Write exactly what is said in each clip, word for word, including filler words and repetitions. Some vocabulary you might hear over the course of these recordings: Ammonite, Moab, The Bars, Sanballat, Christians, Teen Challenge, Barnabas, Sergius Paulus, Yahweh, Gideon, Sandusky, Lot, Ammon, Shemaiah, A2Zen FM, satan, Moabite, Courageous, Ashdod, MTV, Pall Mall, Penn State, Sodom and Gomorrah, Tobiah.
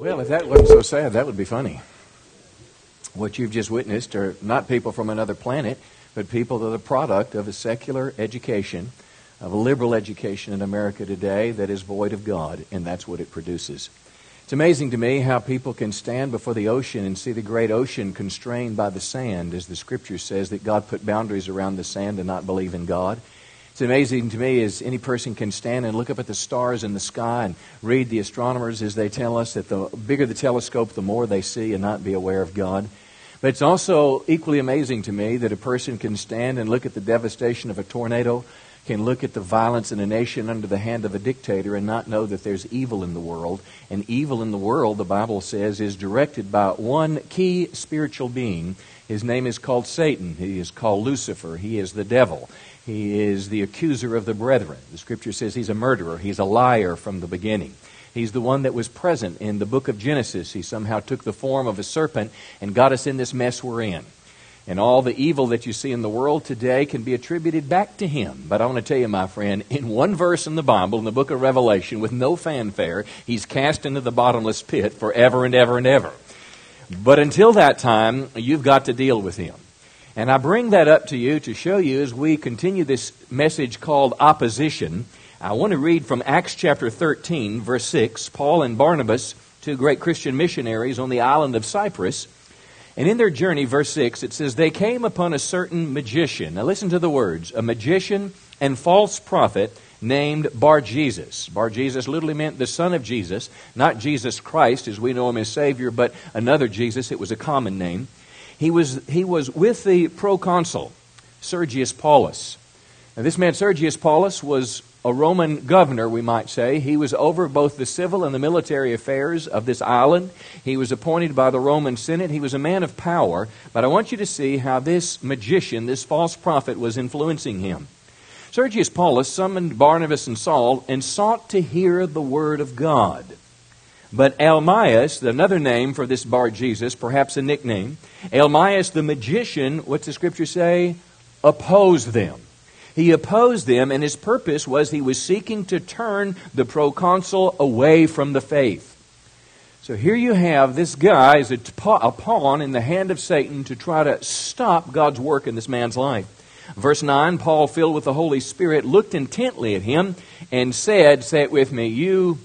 Well, if that wasn't so sad, that would be funny. What you've just witnessed are not people from another planet, but people that are the product of a secular education, of a liberal education in America today that is void of God, and that's what it produces. It's amazing to me how people can stand before the ocean and see the great ocean constrained by the sand, as the Scripture says that God put boundaries around the sand, and not believe in God. It's amazing to me as any person can stand and look up at the stars in the sky and read the astronomers as they tell us that the bigger the telescope, the more they see and not be aware of God. But it's also equally amazing to me that a person can stand and look at the devastation of a tornado, can look at the violence in a nation under the hand of a dictator and not know that there's evil in the world. And evil in the world, the Bible says, is directed by one key spiritual being. His name is called Satan. He is called Lucifer. He is the devil. He is the accuser of the brethren. The Scripture says he's a murderer. He's a liar from the beginning. He's the one that was present in the book of Genesis. He somehow took the form of a serpent and got us in this mess we're in. And all the evil that you see in the world today can be attributed back to him. But I want to tell you, my friend, in one verse in the Bible, in the book of Revelation, with no fanfare, he's cast into the bottomless pit forever and ever and ever. But until that time, you've got to deal with him. And I bring that up to you to show you as we continue this message called Opposition. I want to read from Acts chapter thirteen, verse six. Paul and Barnabas, two great Christian missionaries on the island of Cyprus. And in their journey, verse six, it says, they came upon a certain magician. Now listen to the words. A magician and false prophet named Bar-Jesus. Bar-Jesus literally meant the son of Jesus. Not Jesus Christ as we know him as Savior, but another Jesus. It was a common name. He was, he was with the proconsul, Sergius Paulus. Now, this man, Sergius Paulus, was a Roman governor, we might say. He was over both the civil and the military affairs of this island. He was appointed by the Roman Senate. He was a man of power. But I want you to see how this magician, this false prophet, was influencing him. Sergius Paulus summoned Barnabas and Saul and sought to hear the word of God. But Elymas, another name for this Bar-Jesus, perhaps a nickname, Elymas the magician, what's the Scripture say? Opposed them. He opposed them, and his purpose was he was seeking to turn the proconsul away from the faith. So here you have this guy as a pawn in the hand of Satan to try to stop God's work in this man's life. Verse nine, Paul, filled with the Holy Spirit, looked intently at him and said, say it with me, you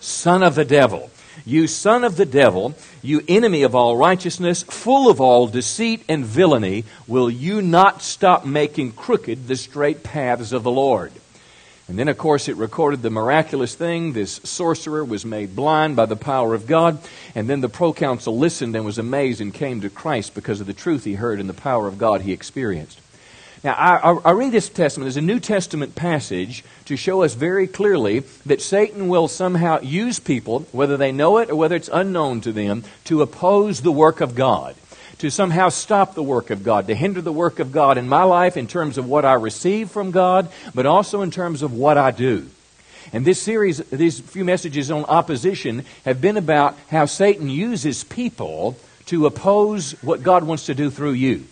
son of the devil, you son of the devil, you enemy of all righteousness, full of all deceit and villainy, will you not stop making crooked the straight paths of the Lord? And then, of course, it recorded the miraculous thing. This sorcerer was made blind by the power of God. And then the proconsul listened and was amazed and came to Christ because of the truth he heard and the power of God he experienced. Now, I, I read this testament as a New Testament passage to show us very clearly that Satan will somehow use people, whether they know it or whether it's unknown to them, to oppose the work of God, to somehow stop the work of God, to hinder the work of God in my life in terms of what I receive from God, but also in terms of what I do. And this series, these few messages on opposition have been about how Satan uses people to oppose what God wants to do through you.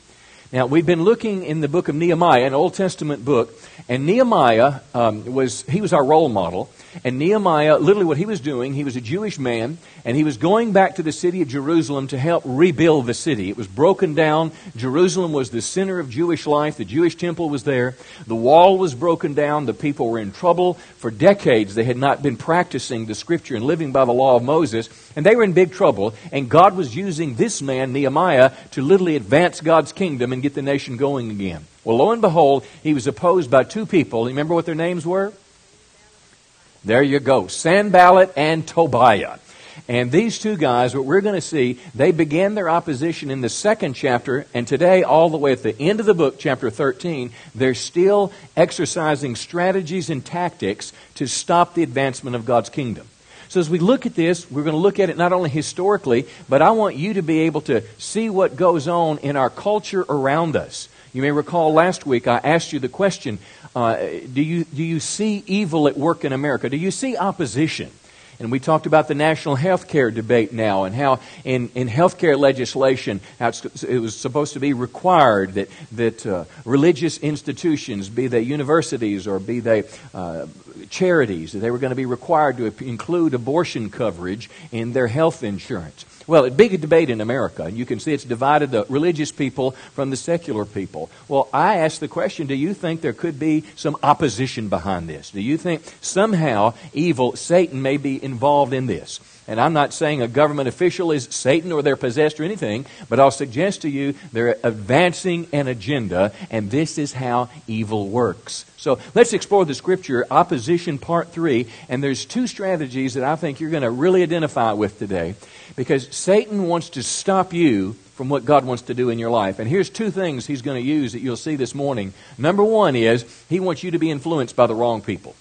Now, we've been looking in the book of Nehemiah, an Old Testament book, and Nehemiah, um, was he was our role model. And Nehemiah, literally what he was doing, he was a Jewish man, and he was going back to the city of Jerusalem to help rebuild the city. It was broken down. Jerusalem was the center of Jewish life. The Jewish temple was there. The wall was broken down. The people were in trouble. For decades, they had not been practicing the Scripture and living by the law of Moses, and they were in big trouble. And God was using this man, Nehemiah, to literally advance God's kingdom and get the nation going again. Well, lo and behold, he was opposed by two people. Remember what their names were? There you go, Sanballat and Tobiah. And these two guys, what we're going to see, they began their opposition in the second chapter, and today, all the way at the end of the book, chapter thirteen, they're still exercising strategies and tactics to stop the advancement of God's kingdom. So as we look at this, we're going to look at it not only historically, but I want you to be able to see what goes on in our culture around us. You may recall last week I asked you the question, uh, do you do you see evil at work in America? Do you see opposition? And we talked about the national health care debate now and how in, in health care legislation, how it's, it was supposed to be required that, that uh, religious institutions, be they universities or be they uh, charities. They were going to be required to include abortion coverage in their health insurance. Well, it's a big debate in America, and you can see it's divided the religious people from the secular people. Well, I ask the question, do you think there could be some opposition behind this? Do you think somehow evil, Satan, may be involved in this? And I'm not saying a government official is Satan or they're possessed or anything, but I'll suggest to you they're advancing an agenda, and this is how evil works. So let's explore the Scripture, Opposition Part three, and there's two strategies that I think you're going to really identify with today, because Satan wants to stop you from what God wants to do in your life. And here's two things he's going to use that you'll see this morning. Number one is he wants you to be influenced by the wrong people.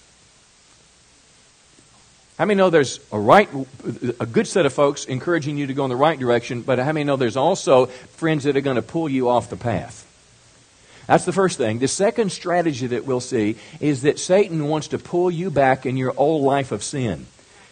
How many know there's a right, a good set of folks encouraging you to go in the right direction, but how many know there's also friends that are going to pull you off the path? That's the first thing. The second strategy that we'll see is that Satan wants to pull you back in your old life of sin.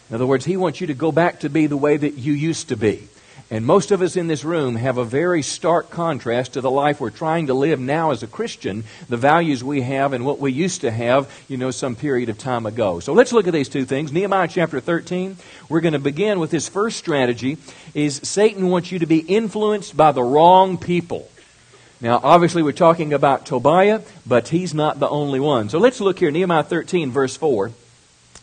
In other words, he wants you to go back to be the way that you used to be. And most of us in this room have a very stark contrast to the life we're trying to live now as a Christian, the values we have and what we used to have, you know, some period of time ago. So let's look at these two things. Nehemiah chapter thirteen, we're going to begin with this first strategy, is Satan wants you to be influenced by the wrong people. Now, obviously, we're talking about Tobiah, but he's not the only one. So let's look here, Nehemiah thirteen, verse four.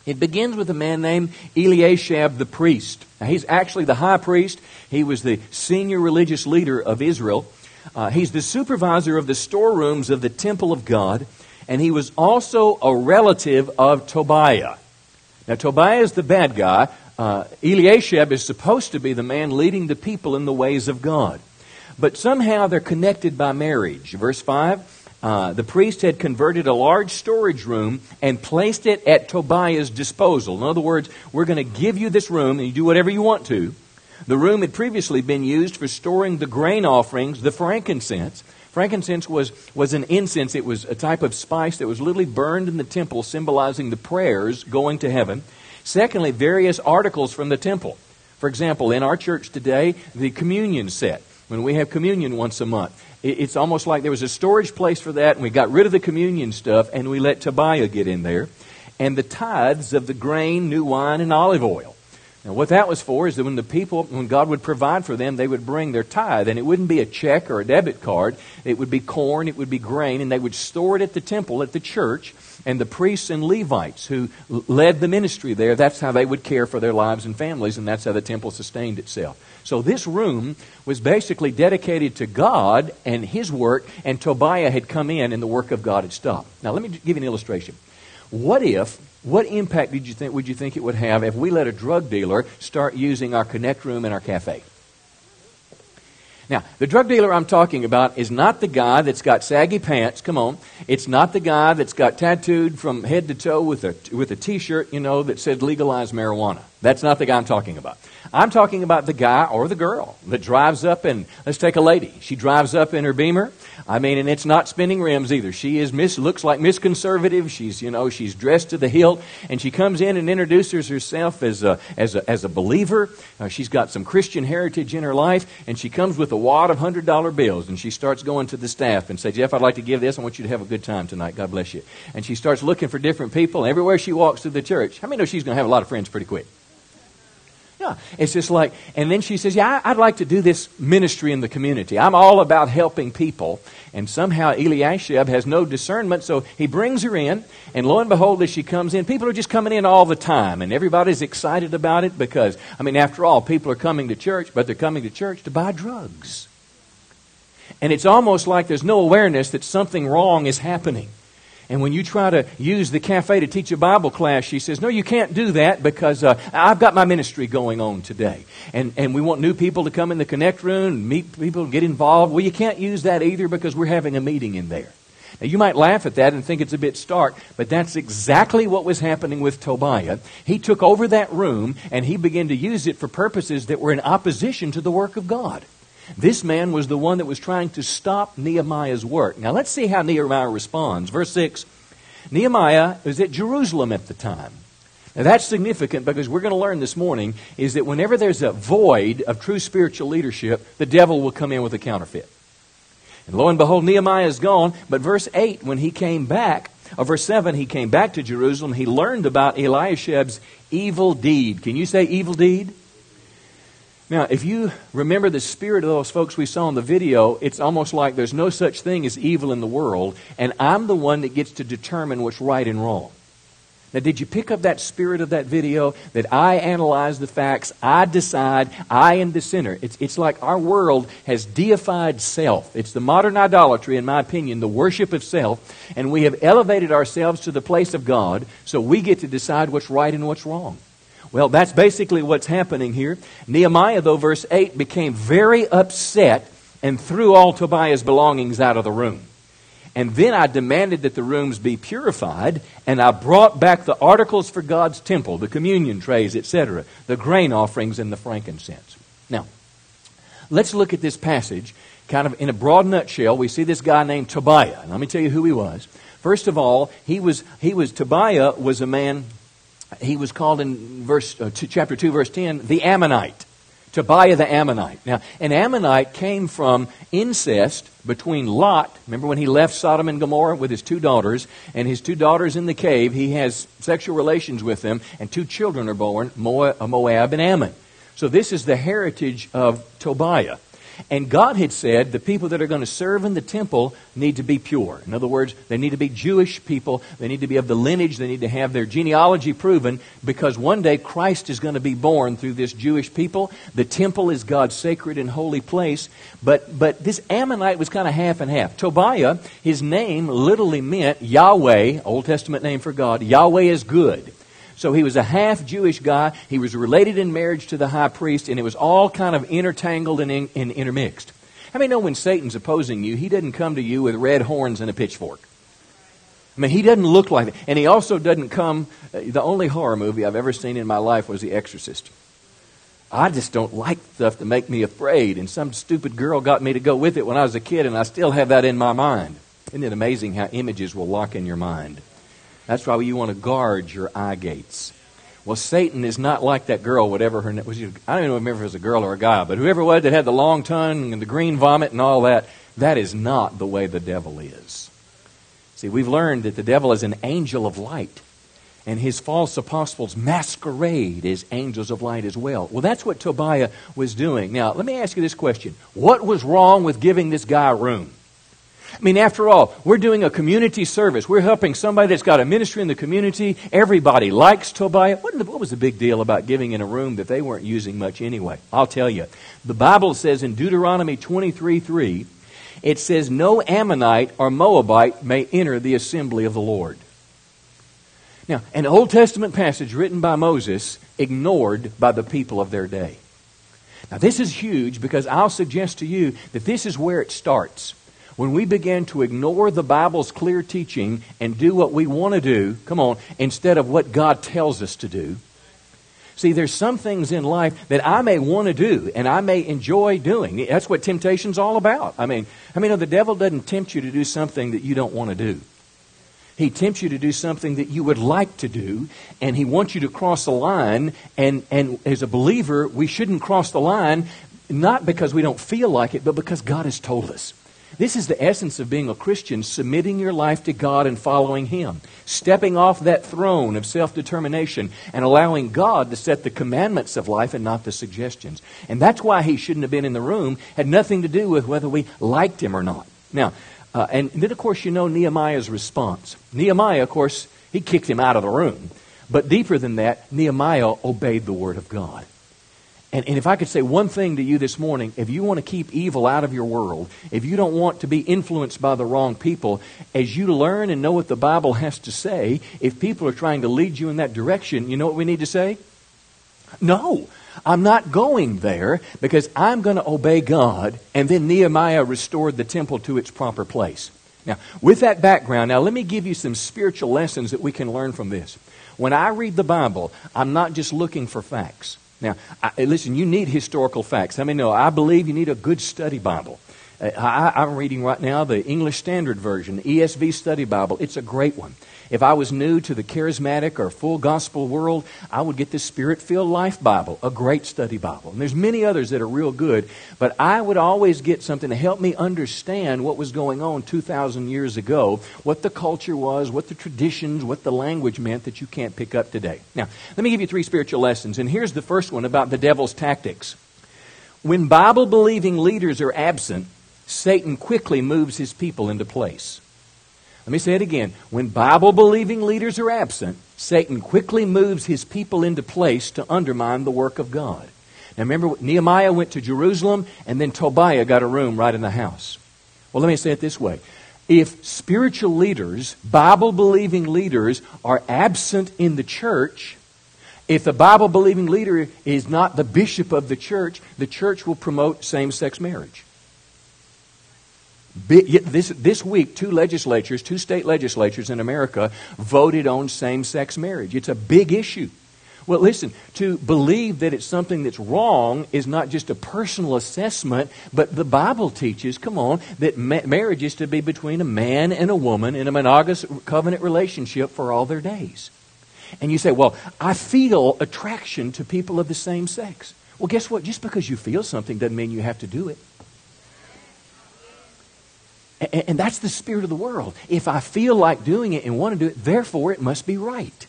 It begins with a man named Eliashib the priest. Now, he's actually the high priest. He was the senior religious leader of Israel. Uh, he's the supervisor of the storerooms of the temple of God, and he was also a relative of Tobiah. Now, Tobiah is the bad guy. Uh, Eliashib is supposed to be the man leading the people in the ways of God. But somehow they're connected by marriage. Verse five, uh, the priest had converted a large storage room and placed it at Tobiah's disposal. In other words, we're going to give you this room and you do whatever you want to. The room had previously been used for storing the grain offerings, the frankincense. Frankincense was, was an incense. It was a type of spice that was literally burned in the temple, symbolizing the prayers going to heaven. Secondly, various articles from the temple. For example, in our church today, the communion set. When we have communion once a month, it's almost like there was a storage place for that, and we got rid of the communion stuff, and we let Tobiah get in there. And the tithes of the grain, new wine, and olive oil. Now, what that was for is that when the people, when God would provide for them, they would bring their tithe. And it wouldn't be a check or a debit card. It would be corn, it would be grain, and they would store it at the temple, at the church. And the priests and Levites who led the ministry there, that's how they would care for their lives and families, and that's how the temple sustained itself. So this room was basically dedicated to God and His work, and Tobiah had come in and the work of God had stopped. Now, let me give you an illustration. What if, what impact did you think, would you think it would have if we let a drug dealer start using our connect room and our cafe? Now, the drug dealer I'm talking about is not the guy that's got saggy pants, come on. It's not the guy that's got tattooed from head to toe with a, with a T-shirt, you know, that said legalize marijuana. That's not the guy I'm talking about. I'm talking about the guy or the girl that drives up and, let's take a lady. She drives up in her Beamer. I mean, and it's not spinning rims either. She is miss, looks like Miss Conservative. She's, you know, she's dressed to the hilt. And she comes in and introduces herself as a, as a, as a believer. Uh, she's got some Christian heritage in her life. And she comes with a wad of one hundred dollar bills, and she starts going to the staff and says, Jeff, I'd like to give this. I want you to have a good time tonight. God bless you. And she starts looking for different people, and everywhere she walks through the church. How many know she's going to have a lot of friends pretty quick? Yeah, it's just like, and then she says, yeah, I'd like to do this ministry in the community. I'm all about helping people. And somehow Eliashib has no discernment, so he brings her in, and lo and behold, as she comes in, people are just coming in all the time, and everybody's excited about it because, I mean, after all, people are coming to church, but they're coming to church to buy drugs. And it's almost like there's no awareness that something wrong is happening. And when you try to use the cafe to teach a Bible class, she says, no, you can't do that because uh, I've got my ministry going on today. And and we want new people to come in the Connect Room, meet people, get involved. Well, you can't use that either because we're having a meeting in there. Now, you might laugh at that and think it's a bit stark, but that's exactly what was happening with Tobiah. He took over that room and he began to use it for purposes that were in opposition to the work of God. This man was the one that was trying to stop Nehemiah's work. Now, let's see how Nehemiah responds. Verse six, Nehemiah is at Jerusalem at the time. Now, that's significant because we're going to learn this morning is that whenever there's a void of true spiritual leadership, the devil will come in with a counterfeit. And lo and behold, Nehemiah is gone. But verse eight, when he came back, Uh, verse seven, he came back to Jerusalem. He learned about Eliashib's evil deed. Can you say evil deed? Now, if you remember the spirit of those folks we saw in the video, it's almost like there's no such thing as evil in the world, and I'm the one that gets to determine what's right and wrong. Now, did you pick up that spirit of that video, that I analyze the facts, I decide, I am the sinner? It's, it's like our world has deified self. It's the modern idolatry, in my opinion, the worship of self, and we have elevated ourselves to the place of God, so we get to decide what's right and what's wrong. Well, that's basically what's happening here. Nehemiah, though, verse eight, became very upset and threw all Tobiah's belongings out of the room. And then I demanded that the rooms be purified, and I brought back the articles for God's temple, the communion trays, et cetera, the grain offerings and the frankincense. Now, let's look at this passage kind of in a broad nutshell. We see this guy named Tobiah. Let me tell you who he was. First of all, he was, he was Tobiah was a man... He was called in verse uh, chapter two, verse ten, the Ammonite, Tobiah the Ammonite. Now, an Ammonite came from incest between Lot. Remember when he left Sodom and Gomorrah with his two daughters, and his two daughters in the cave, he has sexual relations with them, and two children are born, Moab and Ammon. So this is the heritage of Tobiah. And God had said the people that are going to serve in the temple need to be pure. In other words, they need to be Jewish people. They need to be of the lineage. They need to have their genealogy proven, because one day Christ is going to be born through this Jewish people. The temple is God's sacred and holy place. But but this Ammonite was kind of half and half. Tobiah, his name literally meant Yahweh, Old Testament name for God. Yahweh is good. So he was a half-Jewish guy. He was related in marriage to the high priest, and it was all kind of intertangled and, in, and intermixed. How many know when Satan's opposing you, he doesn't come to you with red horns and a pitchfork? I mean, he doesn't look like that. And he also doesn't come... Uh, the only horror movie I've ever seen in my life was The Exorcist. I just don't like stuff to make me afraid, and some stupid girl got me to go with it when I was a kid, and I still have that in my mind. Isn't it amazing how images will lock in your mind? That's why you want to guard your eye gates. Well, Satan is not like that girl, whatever her name was. I don't even remember if it was a girl or a guy, but whoever it was that had the long tongue and the green vomit and all that, that is not the way the devil is. See, we've learned that the devil is an angel of light, and his false apostles masquerade as angels of light as well. Well, that's what Tobiah was doing. Now, let me ask you this question. What was wrong with giving this guy a room? I mean, after all, we're doing a community service. We're helping somebody that's got a ministry in the community. Everybody likes Tobiah. What, the, what was the big deal about giving in a room that they weren't using much anyway? I'll tell you. The Bible says in Deuteronomy twenty-three three, it says, "No Ammonite or Moabite may enter the assembly of the Lord." Now, an Old Testament passage written by Moses, ignored by the people of their day. Now, this is huge, because I'll suggest to you that this is where it starts. When we begin to ignore the Bible's clear teaching and do what we want to do, come on, instead of what God tells us to do. See, there's some things in life that I may want to do and I may enjoy doing. That's what temptation's all about. I mean, I mean, no, the devil doesn't tempt you to do something that you don't want to do. He tempts you to do something that you would like to do, and he wants you to cross a line. And, and as a believer, we shouldn't cross the line, not because we don't feel like it, but because God has told us. This is the essence of being a Christian, submitting your life to God and following Him. Stepping off that throne of self-determination and allowing God to set the commandments of life and not the suggestions. And that's why he shouldn't have been in the room. Had nothing to do with whether we liked him or not. Now, uh, and then of course you know Nehemiah's response. Nehemiah, of course, he kicked him out of the room. But deeper than that, Nehemiah obeyed the Word of God. And, and if I could say one thing to you this morning, if you want to keep evil out of your world, if you don't want to be influenced by the wrong people, as you learn and know what the Bible has to say, if people are trying to lead you in that direction, you know what we need to say? No, I'm not going there, because I'm going to obey God. And then Nehemiah restored the temple to its proper place. Now, with that background, now let me give you some spiritual lessons that we can learn from this. When I read the Bible, I'm not just looking for facts. Now, I, listen, you need historical facts. How many know? I believe you need a good study Bible. I, I'm reading right now the English Standard Version, E S V Study Bible. It's a great one. If I was new to the charismatic or full gospel world, I would get this Spirit-Filled Life Bible, a great study Bible. And there's many others that are real good, but I would always get something to help me understand what was going on two thousand years ago, what the culture was, what the traditions, what the language meant that you can't pick up today. Now, let me give you three spiritual lessons, and here's the first one about the devil's tactics. When Bible-believing leaders are absent, Satan quickly moves his people into place. Let me say it again. When Bible-believing leaders are absent, Satan quickly moves his people into place to undermine the work of God. Now remember, Nehemiah went to Jerusalem, and then Tobiah got a room right in the house. Well, let me say it this way. If spiritual leaders, Bible-believing leaders, are absent in the church, if the Bible-believing leader is not the bishop of the church, the church will promote same-sex marriage. This, this week, two legislatures, two state legislatures in America voted on same-sex marriage. It's a big issue. Well, listen, to believe that it's something that's wrong is not just a personal assessment, but the Bible teaches, come on, that ma- marriage is to be between a man and a woman in a monogamous covenant relationship for all their days. And you say, well, I feel attraction to people of the same sex. Well, guess what? Just because you feel something doesn't mean you have to do it. And that's the spirit of the world. If I feel like doing it and want to do it, therefore it must be right.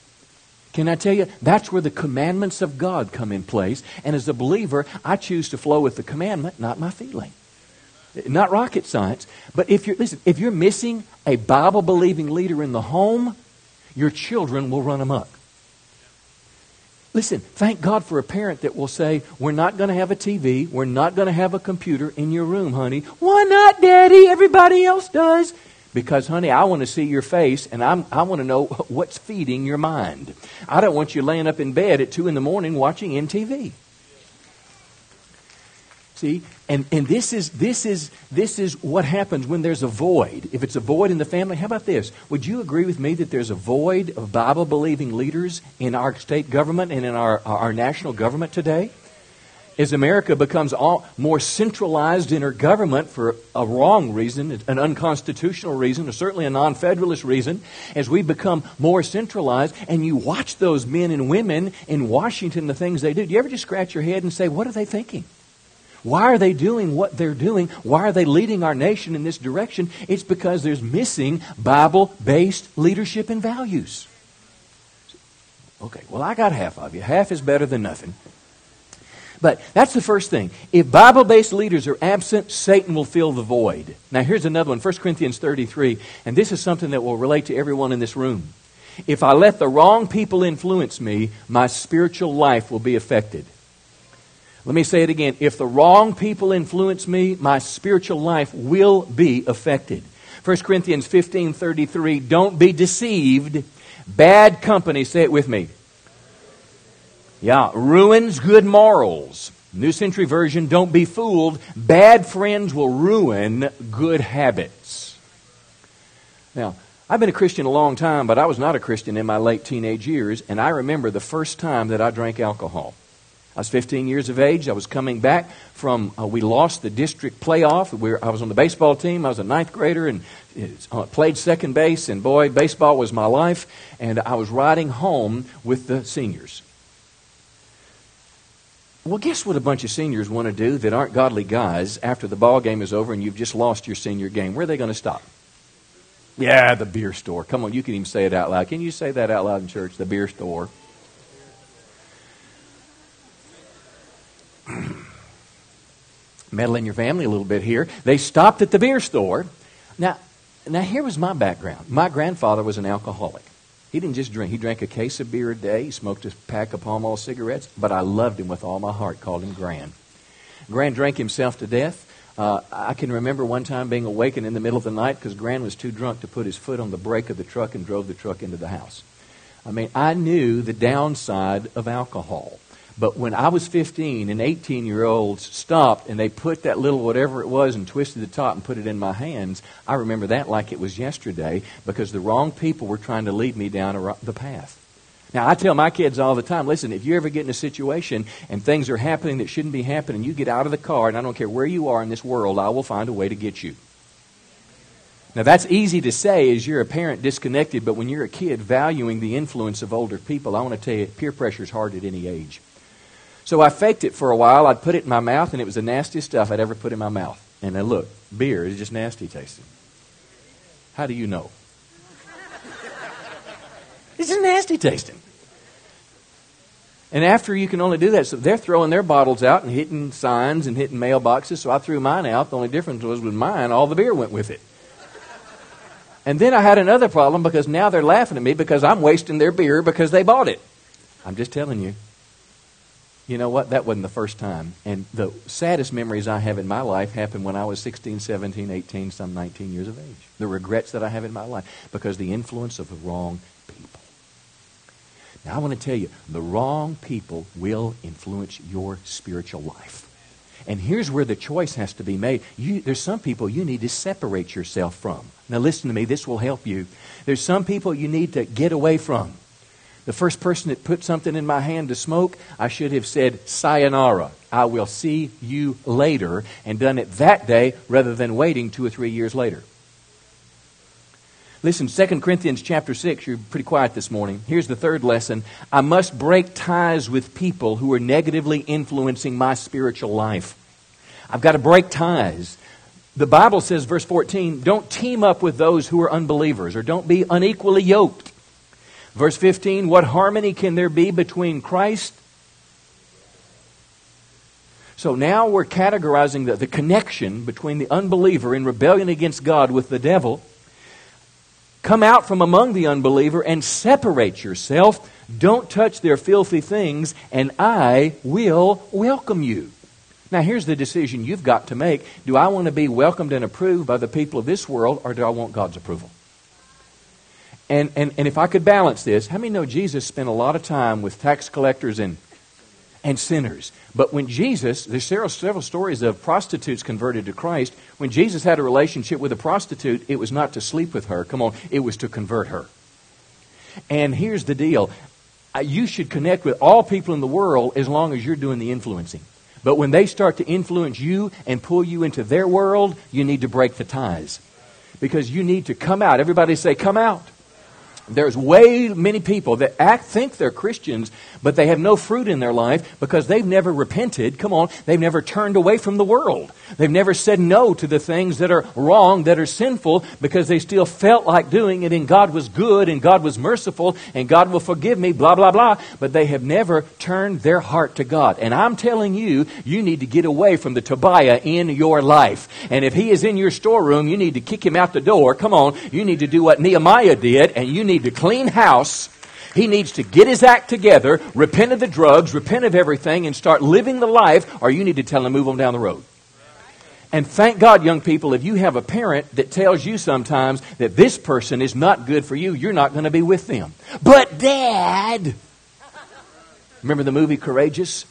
Can I tell you, that's where the commandments of God come in place. And as a believer, I choose to flow with the commandment, not my feeling. Not rocket science. But if you're, listen, if you're missing a Bible-believing leader in the home, your children will run amok. Listen, thank God for a parent that will say, we're not going to have a T V, we're not going to have a computer in your room, honey. Why not, Daddy? Everybody else does. Because, honey, I want to see your face, and I'm, I want to know what's feeding your mind. I don't want you laying up in bed at two in the morning watching M T V. See? And, and this is, this is, this is what happens when there's a void. If it's a void in the family, how about this? Would you agree with me that there's a void of Bible-believing leaders in our state government and in our, our national government today? As America becomes all, more centralized in her government for a wrong reason, an unconstitutional reason, or certainly a non-federalist reason, as we become more centralized, and you watch those men and women in Washington, the things they do, do you ever just scratch your head and say, what are they thinking? Why are they doing what they're doing? Why are they leading our nation in this direction? It's because there's missing Bible-based leadership and values. Okay, well, I got half of you. Half is better than nothing. But that's the first thing. If Bible-based leaders are absent, Satan will fill the void. Now, here's another one, First Corinthians thirty-three, and this is something that will relate to everyone in this room. If I let the wrong people influence me, my spiritual life will be affected. Let me say it again. If the wrong people influence me, my spiritual life will be affected. First Corinthians fifteen thirty-three, don't be deceived. Bad company, say it with me. Yeah, ruins good morals. New Century Version, don't be fooled. Bad friends will ruin good habits. Now, I've been a Christian a long time, but I was not a Christian in my late teenage years, and I remember the first time that I drank alcohol. I was fifteen years of age. I was coming back from, uh, we lost the district playoff. We were, I was on the baseball team. I was a ninth grader and uh, played second base. And boy, baseball was my life. And I was riding home with the seniors. Well, guess what a bunch of seniors want to do that aren't godly guys after the ball game is over and you've just lost your senior game? Where are they going to stop? Yeah, the beer store. Come on, you can even say it out loud. Can you say that out loud in church? The beer store. Meddle in your family a little bit here. They stopped at the beer store. Now, now here was my background. My grandfather was an alcoholic. He didn't just drink. He drank a case of beer a day. He smoked a pack of Pall Mall cigarettes. But I loved him with all my heart. Called him Gran. Gran drank himself to death. Uh, I can remember one time being awakened in the middle of the night because Gran was too drunk to put his foot on the brake of the truck and drove the truck into the house. I mean, I knew the downside of alcohol. But when I was fifteen, an eighteen-year-old stopped and they put that little whatever it was and twisted the top and put it in my hands, I remember that like it was yesterday because the wrong people were trying to lead me down the path. Now, I tell my kids all the time, listen, if you ever get in a situation and things are happening that shouldn't be happening, you get out of the car, and I don't care where you are in this world, I will find a way to get you. Now, that's easy to say as you're a parent disconnected, but when you're a kid valuing the influence of older people, I want to tell you, peer pressure is hard at any age. So I faked it for a while. I'd put it in my mouth, and it was the nastiest stuff I'd ever put in my mouth. And then look, beer is just nasty tasting. How do you know? It's just nasty tasting. And after, you can only do that. So they're throwing their bottles out and hitting signs and hitting mailboxes. So I threw mine out. The only difference was with mine, all the beer went with it. And then I had another problem because now they're laughing at me because I'm wasting their beer because they bought it. I'm just telling you. You know what? That wasn't the first time. And the saddest memories I have in my life happened when I was sixteen, seventeen, eighteen, some nineteen years of age. The regrets that I have in my life because the influence of the wrong people. Now, I want to tell you, the wrong people will influence your spiritual life. And here's where the choice has to be made. You, there's some people you need to separate yourself from. Now, listen to me. This will help you. There's some people you need to get away from. The first person that put something in my hand to smoke, I should have said, sayonara, I will see you later, and done it that day rather than waiting two or three years later. Listen, Second Corinthians chapter six, you're pretty quiet this morning. Here's the third lesson. I must break ties with people who are negatively influencing my spiritual life. I've got to break ties. The Bible says, verse fourteen, don't team up with those who are unbelievers, or don't be unequally yoked. Verse fifteen, what harmony can there be between Christ? So now we're categorizing the, the connection between the unbeliever in rebellion against God with the devil. Come out from among the unbeliever and separate yourself. Don't touch their filthy things, and I will welcome you. Now, here's the decision you've got to make. Do I want to be welcomed and approved by the people of this world, or do I want God's approval? And, and, and if I could balance this, how many know Jesus spent a lot of time with tax collectors and and sinners? But when Jesus, there's several, several stories of prostitutes converted to Christ. When Jesus had a relationship with a prostitute, it was not to sleep with her. Come on, it was to convert her. And here's the deal. You should connect with all people in the world as long as you're doing the influencing. But when they start to influence you and pull you into their world, you need to break the ties. Because you need to come out. Everybody say, come out. There's way many people that act, think they're Christians, but they have no fruit in their life because they've never repented. Come on, they've never turned away from the world. They've never said no to the things that are wrong, that are sinful, because they still felt like doing it, and God was good, and God was merciful, and God will forgive me, blah, blah, blah. But they have never turned their heart to God. And I'm telling you, you need to get away from the Tobiah in your life. And if he is in your storeroom, you need to kick him out the door. Come on, you need to do what Nehemiah did, and you need to clean house. He needs to get his act together, repent of the drugs, repent of everything, and start living the life, or you need to tell him, move on down the road. And thank God, young people, if you have a parent that tells you sometimes that this person is not good for you, you're not going to be with them. But Dad, remember the movie Courageous?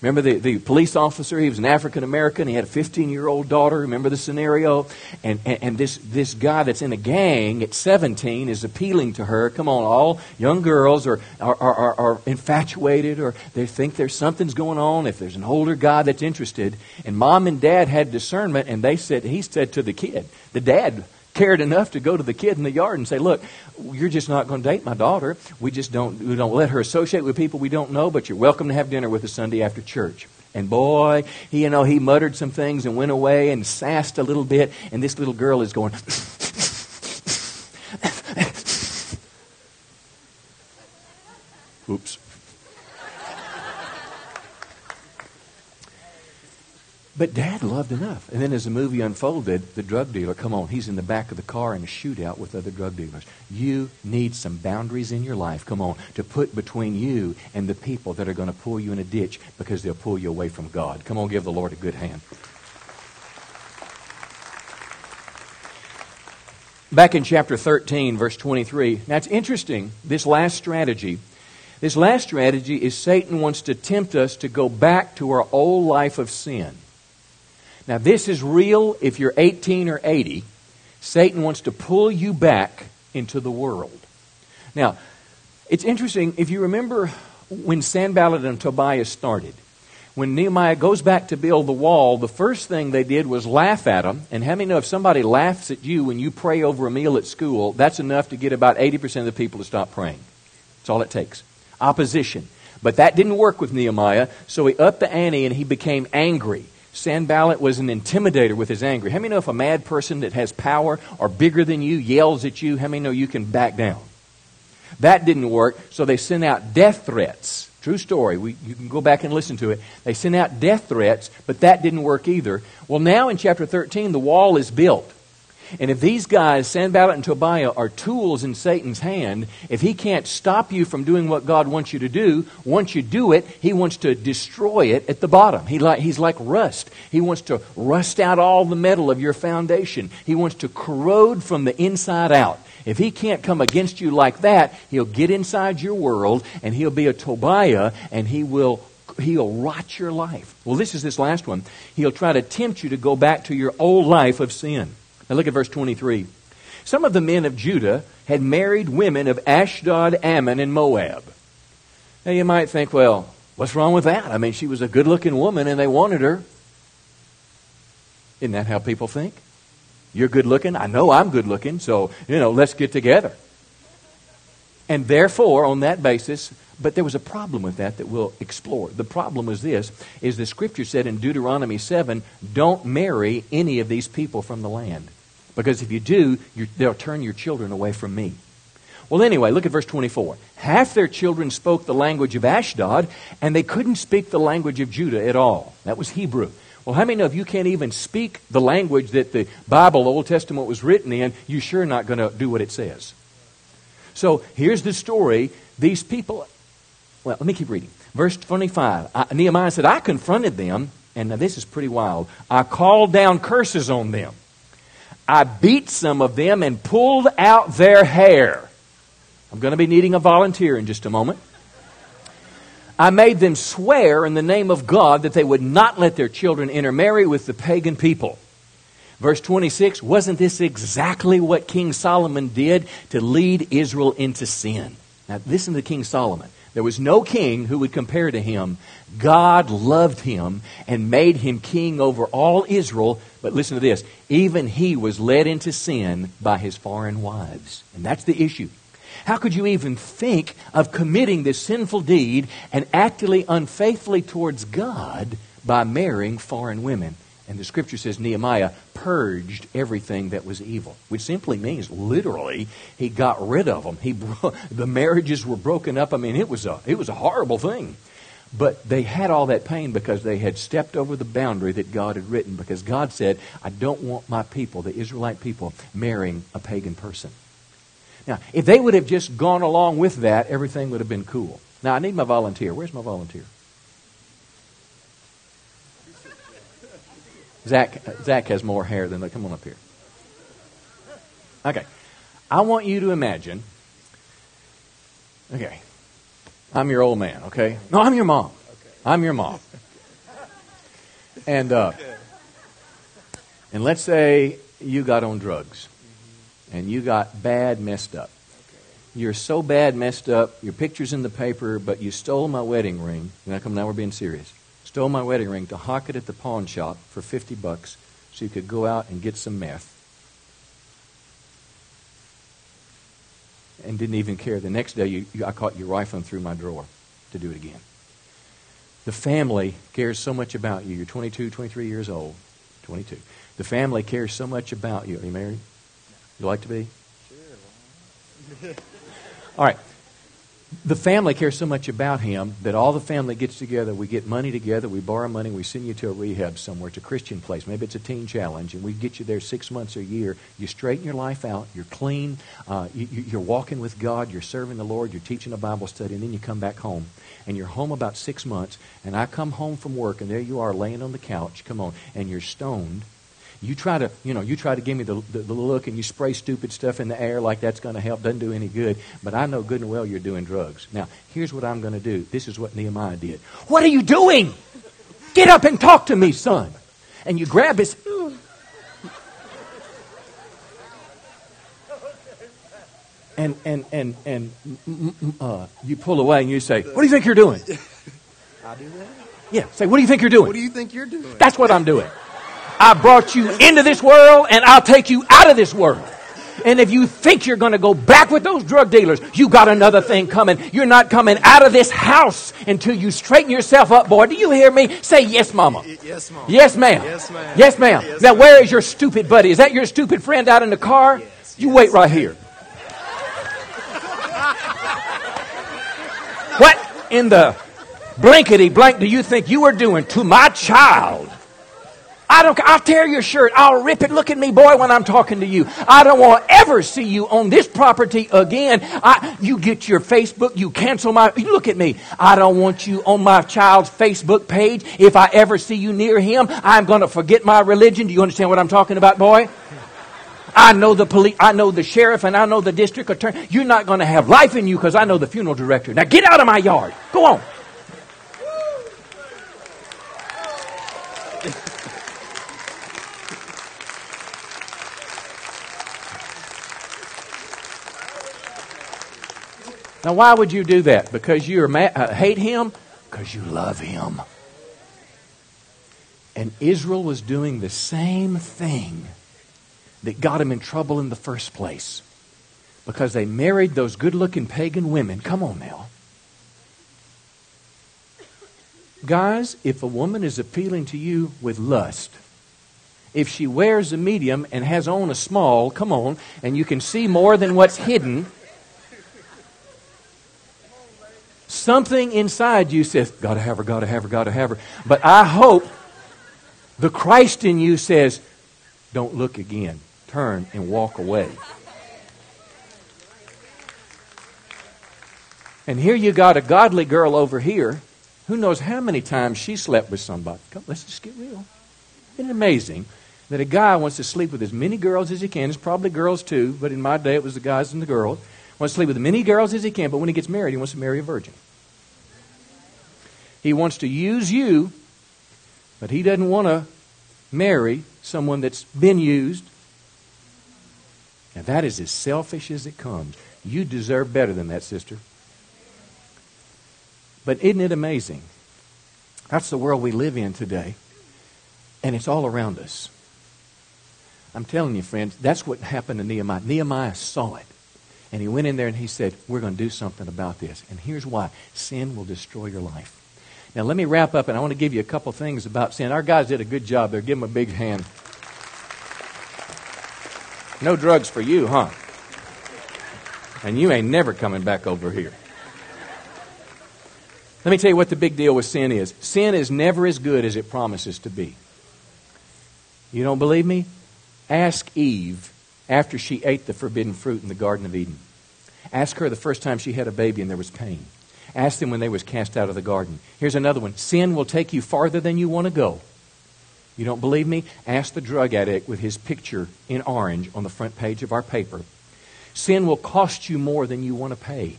Remember the, the police officer, he was an African-American, he had a fifteen-year-old daughter, remember the scenario? And, and, and this, this guy that's in a gang at seventeen is appealing to her. Come on, all young girls are, are, are, are infatuated, or they think there's something's going on if there's an older guy that's interested. And Mom and Dad had discernment, and they said, he said to the kid, the dad cared enough to go to the kid in the yard and say, look, you're just not going to date my daughter. We just don't we don't let her associate with people we don't know, but you're welcome to have dinner with us Sunday after church. And boy, he, you know, he muttered some things and went away and sassed a little bit, and this little girl is going, oops. But Dad loved enough. And then as the movie unfolded, the drug dealer, come on, he's in the back of the car in a shootout with other drug dealers. You need some boundaries in your life, come on, to put between you and the people that are going to pull you in a ditch because they'll pull you away from God. Come on, give the Lord a good hand. Back in chapter thirteen, verse twenty-three. Now it's interesting, this last strategy. This last strategy is Satan wants to tempt us to go back to our old life of sin. Now, this is real if you're eighteen or eighty. Satan wants to pull you back into the world. Now, It's interesting, if you remember when Sanballat and Tobiah started, when Nehemiah goes back to build the wall, the first thing they did was laugh at him. And how many know if somebody laughs at you when you pray over a meal at school, that's enough to get about eighty percent of the people to stop praying. That's all it takes. Opposition. But that didn't work with Nehemiah, so he upped the ante and he became angry. Sanballat was an intimidator with his anger. How many know if a mad person that has power or bigger than you yells at you, how many know you can back down? That didn't work, so they sent out death threats. True story. We, you can go back and listen to it. They sent out death threats, but that didn't work either. Well, now in chapter thirteen, the wall is built. And if these guys, Sanballat and Tobiah, are tools in Satan's hand, if he can't stop you from doing what God wants you to do, once you do it, he wants to destroy it at the bottom. He like, he's like rust. He wants to rust out all the metal of your foundation. He wants to corrode from the inside out. If he can't come against you like that, he'll get inside your world, and he'll be a Tobiah, and he will He'll rot your life. Well, this is this last one. He'll try to tempt you to go back to your old life of sin. Now look at verse twenty-three. Some of the men of Judah had married women of Ashdod, Ammon, and Moab. Now you might think, well, what's wrong with that? I mean, she was a good-looking woman and they wanted her. Isn't that how people think? You're good-looking? I know I'm good-looking, so, you know, let's get together. And therefore, on that basis, but there was a problem with that that we'll explore. The problem was this, is the Scripture said in Deuteronomy seven, don't marry any of these people from the land. Because if you do, you're, they'll turn your children away from me. Well, anyway, look at verse twenty-four. Half their children spoke the language of Ashdod, and they couldn't speak the language of Judah at all. That was Hebrew. Well, how many know if you can't even speak the language that the Bible, the Old Testament, was written in, you're sure not going to do what it says. So here's the story. These people, well, let me keep reading. Verse twenty-five, I, Nehemiah said, I confronted them, and now this is pretty wild. I called down curses on them. I beat some of them and pulled out their hair. I'm going to be needing a volunteer in just a moment. I made them swear in the name of God that they would not let their children intermarry with the pagan people. Verse twenty-six, wasn't this exactly what King Solomon did to lead Israel into sin? Now listen to King Solomon. There was no king who would compare to him. God loved him and made him king over all Israel. But listen to this. Even he was led into sin by his foreign wives. And that's the issue. How could you even think of committing this sinful deed and actively unfaithfully towards God by marrying foreign women? And the Scripture says Nehemiah purged everything that was evil, which simply means literally he got rid of them. He bro- the marriages were broken up. I mean, it was a it was a horrible thing. But they had all that pain because they had stepped over the boundary that God had written, because God said, I don't want my people, the Israelite people, marrying a pagan person. Now, if they would have just gone along with that, everything would have been cool. Now, I need my volunteer. Where's my volunteer? Zach, Zach has more hair than that. Come on up here. Okay. I want you to imagine. Okay. I'm your old man, okay? No, I'm your mom. Okay. I'm your mom. And uh, and let's say you got on drugs. And you got bad messed up. You're so bad messed up, your picture's in the paper, but you stole my wedding ring. Now, come now, we're being serious. Stole my wedding ring to hawk it at the pawn shop for fifty bucks so you could go out and get some meth. And didn't even care. The next day, you, you, I caught you rifling through my drawer to do it again. The family cares so much about you. You're twenty-two, twenty-three years old. twenty-two. The family cares so much about you. Are you married? You like to be? Sure. All right. The family cares so much about him that all the family gets together. We get money together. We borrow money. We send you to a rehab somewhere. It's a Christian place. Maybe it's a teen challenge. And we get you there six months or a year. You straighten your life out. You're clean. Uh, you, you're walking with God. You're serving the Lord. You're teaching a Bible study. And then you come back home. And you're home about six months. And I come home from work. And there you are laying on the couch. Come on. And you're stoned. You try to, you know, you try to give me the, the, the look, and you spray stupid stuff in the air like that's going to help. Doesn't do any good. But I know good and well you're doing drugs. Now, here's what I'm going to do. This is what Nehemiah did. What are you doing? Get up and talk to me, son. And you grab his... and and and and uh, you pull away and you say, "What do you think you're doing?" I do that. Yeah, say, "What do you think you're doing?" What do you think you're doing? That's what I'm doing. I brought you into this world, and I'll take you out of this world. And if you think you're going to go back with those drug dealers, you got another thing coming. You're not coming out of this house until you straighten yourself up, boy. Do you hear me? Say, "Yes, mama." Yes, mama. Yes, ma'am. Yes, ma'am. Yes, ma'am. Yes, ma'am. Now, where is your stupid buddy? Is that your stupid friend out in the car? Yes, you yes, wait right here. What in the blankety blank do you think you are doing to my child? I don't, I'll tear your shirt. I'll rip it. Look at me, boy, when I'm talking to you. I don't want to ever see you on this property again. I, you get your Facebook. You cancel my... You look at me. I don't want you on my child's Facebook page. If I ever see you near him, I'm going to forget my religion. Do you understand what I'm talking about, boy? I know the police. I know the sheriff, and I know the district attorney. You're not going to have life in you because I know the funeral director. Now get out of my yard. Go on. Now, why would you do that? Because you ma- uh, hate him? Because you love him. And Israel was doing the same thing that got him in trouble in the first place. Because they married those good-looking pagan women. Come on now. Guys, if a woman is appealing to you with lust, if she wears a medium and has on a small, come on, and you can see more than what's hidden... Something inside you says, "Gotta have her, gotta have her, gotta have her." But I hope the Christ in you says, "Don't look again. Turn and walk away." And here you got a godly girl over here. Who knows how many times she slept with somebody. Come, let's just get real. Isn't it amazing that a guy wants to sleep with as many girls as he can? It's probably girls too, but in my day it was the guys and the girls. Wants to sleep with as many girls as he can, but when he gets married, he wants to marry a virgin. He wants to use you, but he doesn't want to marry someone that's been used. And that is as selfish as it comes. You deserve better than that, sister. But isn't it amazing? That's the world we live in today, and it's all around us. I'm telling you, friends, that's what happened to Nehemiah. Nehemiah saw it. And he went in there and he said, "We're going to do something about this. And here's why. Sin will destroy your life." Now, let me wrap up, and I want to give you a couple things about sin. Our guys did a good job there. Give them a big hand. No drugs for you, huh? And you ain't never coming back over here. Let me tell you what the big deal with sin is. Sin is never as good as it promises to be. You don't believe me? Ask Eve. After she ate the forbidden fruit in the Garden of Eden. Ask her the first time she had a baby and there was pain. Ask them when they was cast out of the garden. Here's another one. Sin will take you farther than you want to go. You don't believe me? Ask the drug addict with his picture in orange on the front page of our paper. Sin will cost you more than you want to pay.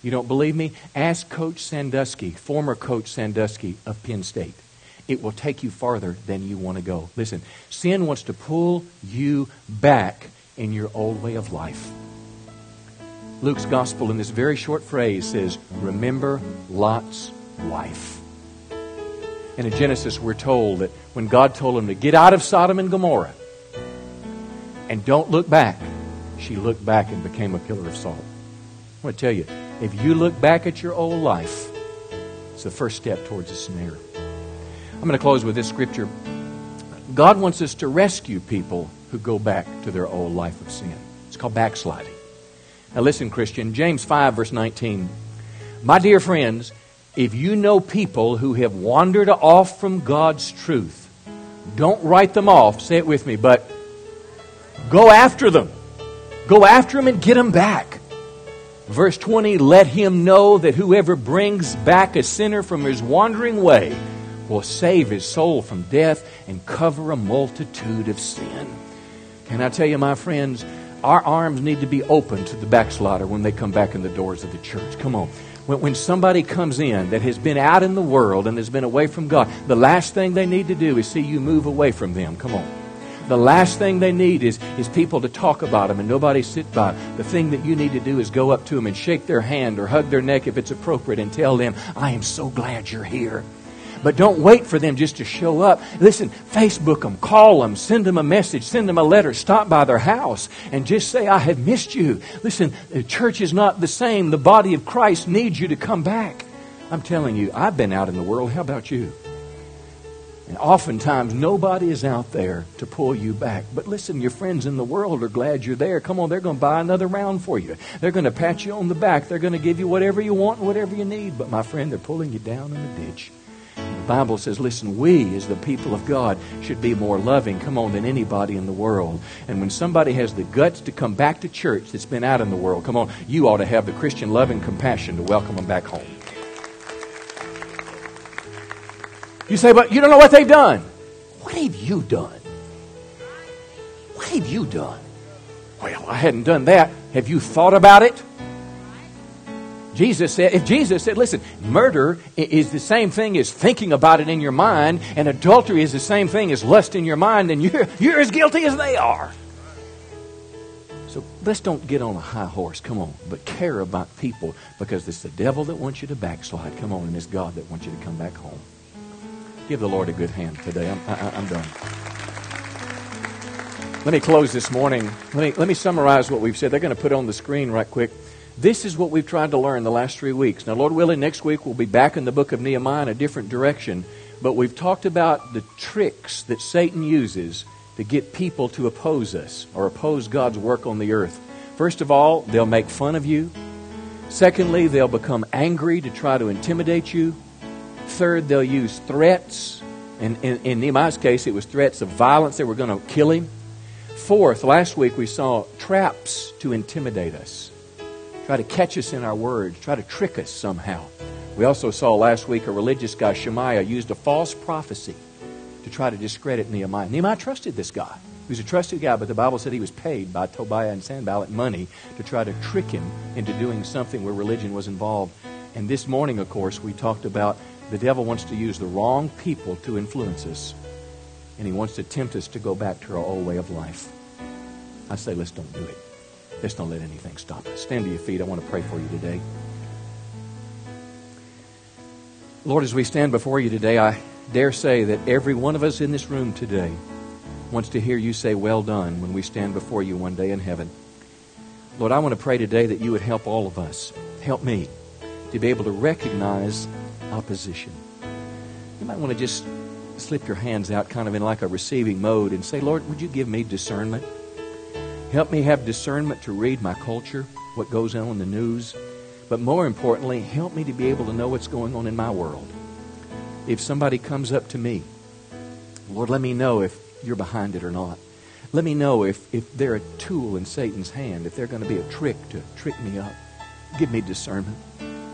You don't believe me? Ask Coach Sandusky, former Coach Sandusky of Penn State. It will take you farther than you want to go. Listen, sin wants to pull you back in your old way of life. Luke's gospel in this very short phrase says, "Remember Lot's wife." And in Genesis we're told that when God told him to get out of Sodom and Gomorrah and don't look back, she looked back and became a pillar of salt. I want to tell you, if you look back at your old life, it's the first step towards a snare. I'm going to close with this scripture. God wants us to rescue people who go back to their old life of sin. It's called backsliding. Now listen, Christian, James five, verse nineteen. "My dear friends, if you know people who have wandered off from God's truth, don't write them off," say it with me, "but go after them." Go after them and get them back. Verse twenty, "Let him know that whoever brings back a sinner from his wandering way will save his soul from death and cover a multitude of sin." Can I tell you, my friends, our arms need to be open to the backslider when they come back in the doors of the church. Come on. When, when somebody comes in that has been out in the world and has been away from God, the last thing they need to do is see you move away from them. Come on. The last thing they need is, is people to talk about them and nobody sit by them. The thing that you need to do is go up to them and shake their hand or hug their neck if it's appropriate and tell them, I am so glad you're here. But don't wait for them just to show up. Listen, Facebook them, call them, send them a message, send them a letter, stop by their house and just say, I have missed you. Listen, the church is not the same. The body of Christ needs you to come back. I'm telling you, I've been out in the world. How about you? And oftentimes, nobody is out there to pull you back. But listen, your friends in the world are glad you're there. Come on, they're going to buy another round for you. They're going to pat you on the back. They're going to give you whatever you want and whatever you need. But my friend, they're pulling you down in the ditch. The Bible says, listen, we as the people of God should be more loving, come on, than anybody in the world. And when somebody has the guts to come back to church that's been out in the world, come on, you ought to have the Christian love and compassion to welcome them back home. You say, but you don't know what they've done. What have you done? What have you done? Well, I hadn't done that. Have you thought about it? Jesus said, if Jesus said, listen, murder is the same thing as thinking about it in your mind, and adultery is the same thing as lust in your mind, then you're, you're as guilty as they are. So let's don't get on a high horse, come on, but care about people, because it's the devil that wants you to backslide, come on, and it's God that wants you to come back home. Give the Lord a good hand today. I'm, I, I'm done. Let me close this morning. Let me, let me summarize what we've said. They're going to put on the screen right quick. This is what we've tried to learn the last three weeks. Now, Lord willing, next week we'll be back in the book of Nehemiah in a different direction. But we've talked about the tricks that Satan uses to get people to oppose us or oppose God's work on the earth. First of all, they'll make fun of you. Secondly, they'll become angry to try to intimidate you. Third, they'll use threats. And in, in Nehemiah's case, it was threats of violence. They were going to kill him. Fourth, last week we saw traps to intimidate us. Try to catch us in our words, try to trick us somehow. We also saw last week a religious guy, Shemaiah, used a false prophecy to try to discredit Nehemiah. Nehemiah trusted this guy. He was a trusted guy, but the Bible said he was paid by Tobiah and Sanballat money to try to trick him into doing something where religion was involved. And this morning, of course, we talked about the devil wants to use the wrong people to influence us. And he wants to tempt us to go back to our old way of life. I say, let's don't do it. Let's don't let anything stop us. Stand to your feet. I want to pray for you today. Lord, as we stand before you today, I dare say that every one of us in this room today wants to hear you say, well done, when we stand before you one day in heaven. Lord, I want to pray today that you would help all of us, help me, to be able to recognize opposition. You might want to just slip your hands out kind of in like a receiving mode and say, Lord, would you give me discernment? Help me have discernment to read my culture, what goes on in the news. But more importantly, help me to be able to know what's going on in my world. If somebody comes up to me, Lord, let me know if you're behind it or not. Let me know if, if they're a tool in Satan's hand, if they're going to be a trick to trick me up. Give me discernment.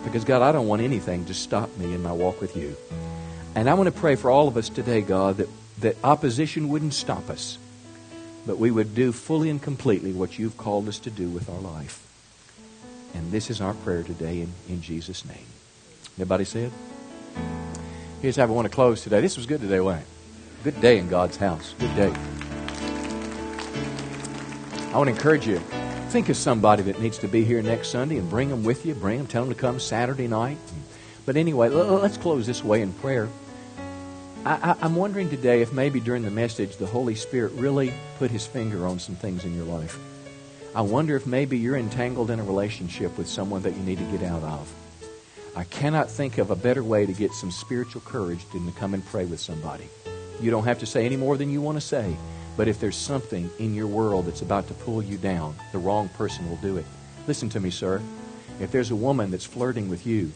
Because, God, I don't want anything to stop me in my walk with you. And I want to pray for all of us today, God, that, that opposition wouldn't stop us, but we would do fully and completely what you've called us to do with our life. And this is our prayer today in, in Jesus' name. Everybody said? Here's how we want to close today. This was good today, wasn't it? Good day in God's house. Good day. I want to encourage you. Think of somebody that needs to be here next Sunday and bring them with you. Bring them. Tell them to come Saturday night. But anyway, let's close this way in prayer. I, I, I'm wondering today if maybe during the message the Holy Spirit really put his finger on some things in your life. I wonder if maybe you're entangled in a relationship with someone that you need to get out of. I cannot think of a better way to get some spiritual courage than to come and pray with somebody. You don't have to say any more than you want to say, but if there's something in your world that's about to pull you down, the wrong person will do it. Listen to me, sir. If there's a woman that's flirting with you,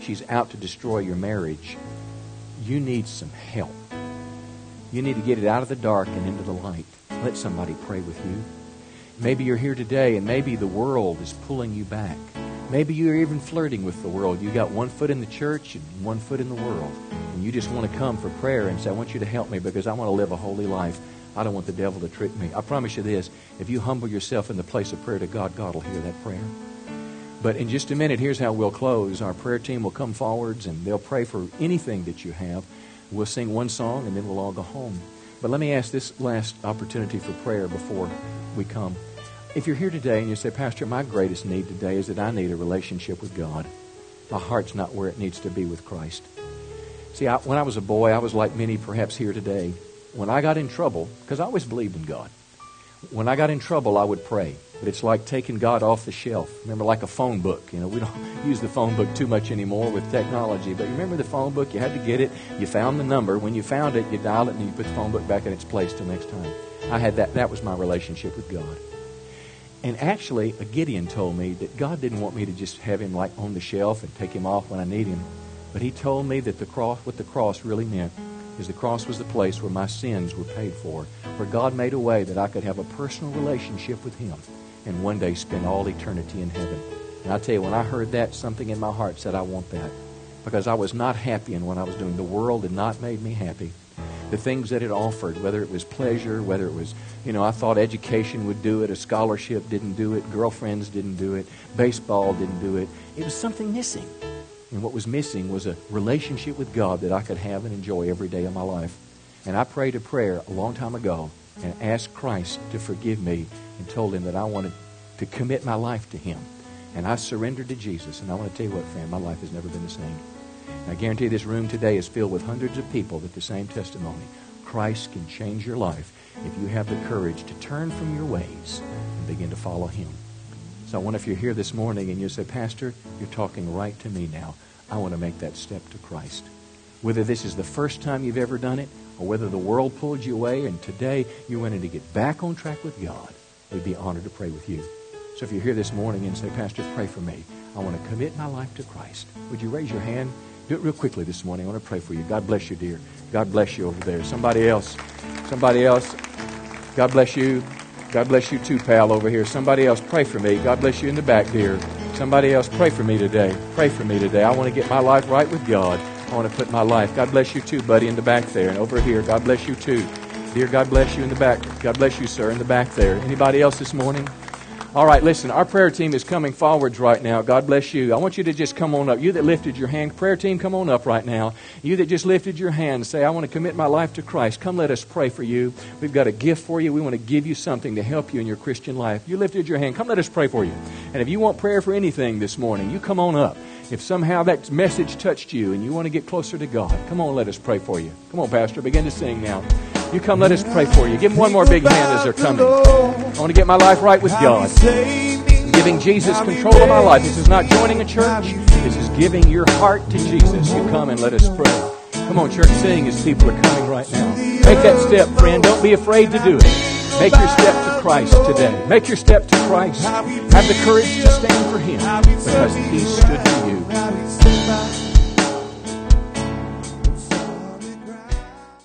she's out to destroy your marriage, you need some help. You need to get it out of the dark and into the light. Let somebody pray with you. Maybe you're here today and maybe the world is pulling you back. Maybe you're even flirting with the world. You got one foot in the church and one foot in the world. And you just want to come for prayer and say, I want you to help me because I want to live a holy life. I don't want the devil to trick me. I promise you this, if you humble yourself in the place of prayer to God, God will hear that prayer. But in just a minute, here's how we'll close. Our prayer team will come forwards, and they'll pray for anything that you have. We'll sing one song, and then we'll all go home. But let me ask this last opportunity for prayer before we come. If you're here today and you say, Pastor, my greatest need today is that I need a relationship with God. My heart's not where it needs to be with Christ. See, I, when I was a boy, I was like many perhaps here today. When I got in trouble, because I always believed in God, when I got in trouble, I would pray. But it's like taking God off the shelf. Remember, like a phone book. You know, we don't use the phone book too much anymore with technology. But you remember the phone book? You had to get it. You found the number. When you found it, you dialed it, and you put the phone book back in its place till next time. I had that. That was my relationship with God. And actually, Gideon told me that God didn't want me to just have him like on the shelf and take him off when I need him. But he told me that the cross, what the cross really meant is the cross was the place where my sins were paid for, where God made a way that I could have a personal relationship with him and one day spend all eternity in heaven. And I tell you, when I heard that, something in my heart said, I want that. Because I was not happy in what I was doing. The world had not made me happy. The things that it offered, whether it was pleasure, whether it was, you know, I thought education would do it, a scholarship didn't do it, girlfriends didn't do it, baseball didn't do it. It was something missing. And what was missing was a relationship with God that I could have and enjoy every day of my life. And I prayed a prayer a long time ago and asked Christ to forgive me and told him that I wanted to commit my life to him. And I surrendered to Jesus. And I want to tell you what, fam, my life has never been the same. And I guarantee this room today is filled with hundreds of people with the same testimony. Christ can change your life if you have the courage to turn from your ways and begin to follow him. So I wonder if you're here this morning and you say, Pastor, you're talking right to me now. I want to make that step to Christ. Whether this is the first time you've ever done it or whether the world pulled you away and today you wanted to get back on track with God, we'd be honored to pray with you. So if you're here this morning and say, Pastor, pray for me. I want to commit my life to Christ. Would you raise your hand? Do it real quickly this morning. I want to pray for you. God bless you, dear. God bless you over there. Somebody else. Somebody else. God bless you. God bless you too, pal, over here. Somebody else, pray for me. God bless you in the back, dear. Somebody else, pray for me today. Pray for me today. I want to get my life right with God. I want to put my life. God bless you too, buddy, in the back there. And over here, God bless you too. Dear, God bless you in the back. God bless you, sir, in the back there. Anybody else this morning? All right, listen, our prayer team is coming forwards right now. God bless you. I want you to just come on up. You that lifted your hand, prayer team, come on up right now. You that just lifted your hand, say, I want to commit my life to Christ. Come let us pray for you. We've got a gift for you. We want to give you something to help you in your Christian life. You lifted your hand, come let us pray for you. And if you want prayer for anything this morning, you come on up. If somehow that message touched you and you want to get closer to God, come on, let us pray for you. Come on, Pastor, begin to sing now. You come, let us pray for you. Give them one more big hand as they're coming. I want to get my life right with God. I'm giving Jesus control of my life. This is not joining a church. This is giving your heart to Jesus. You come and let us pray. Come on, church, sing as people are coming right now. Make that step, friend. Don't be afraid to do it. Make your step to Christ today. Make your step to Christ. Have the courage to stand for him because he stood for you.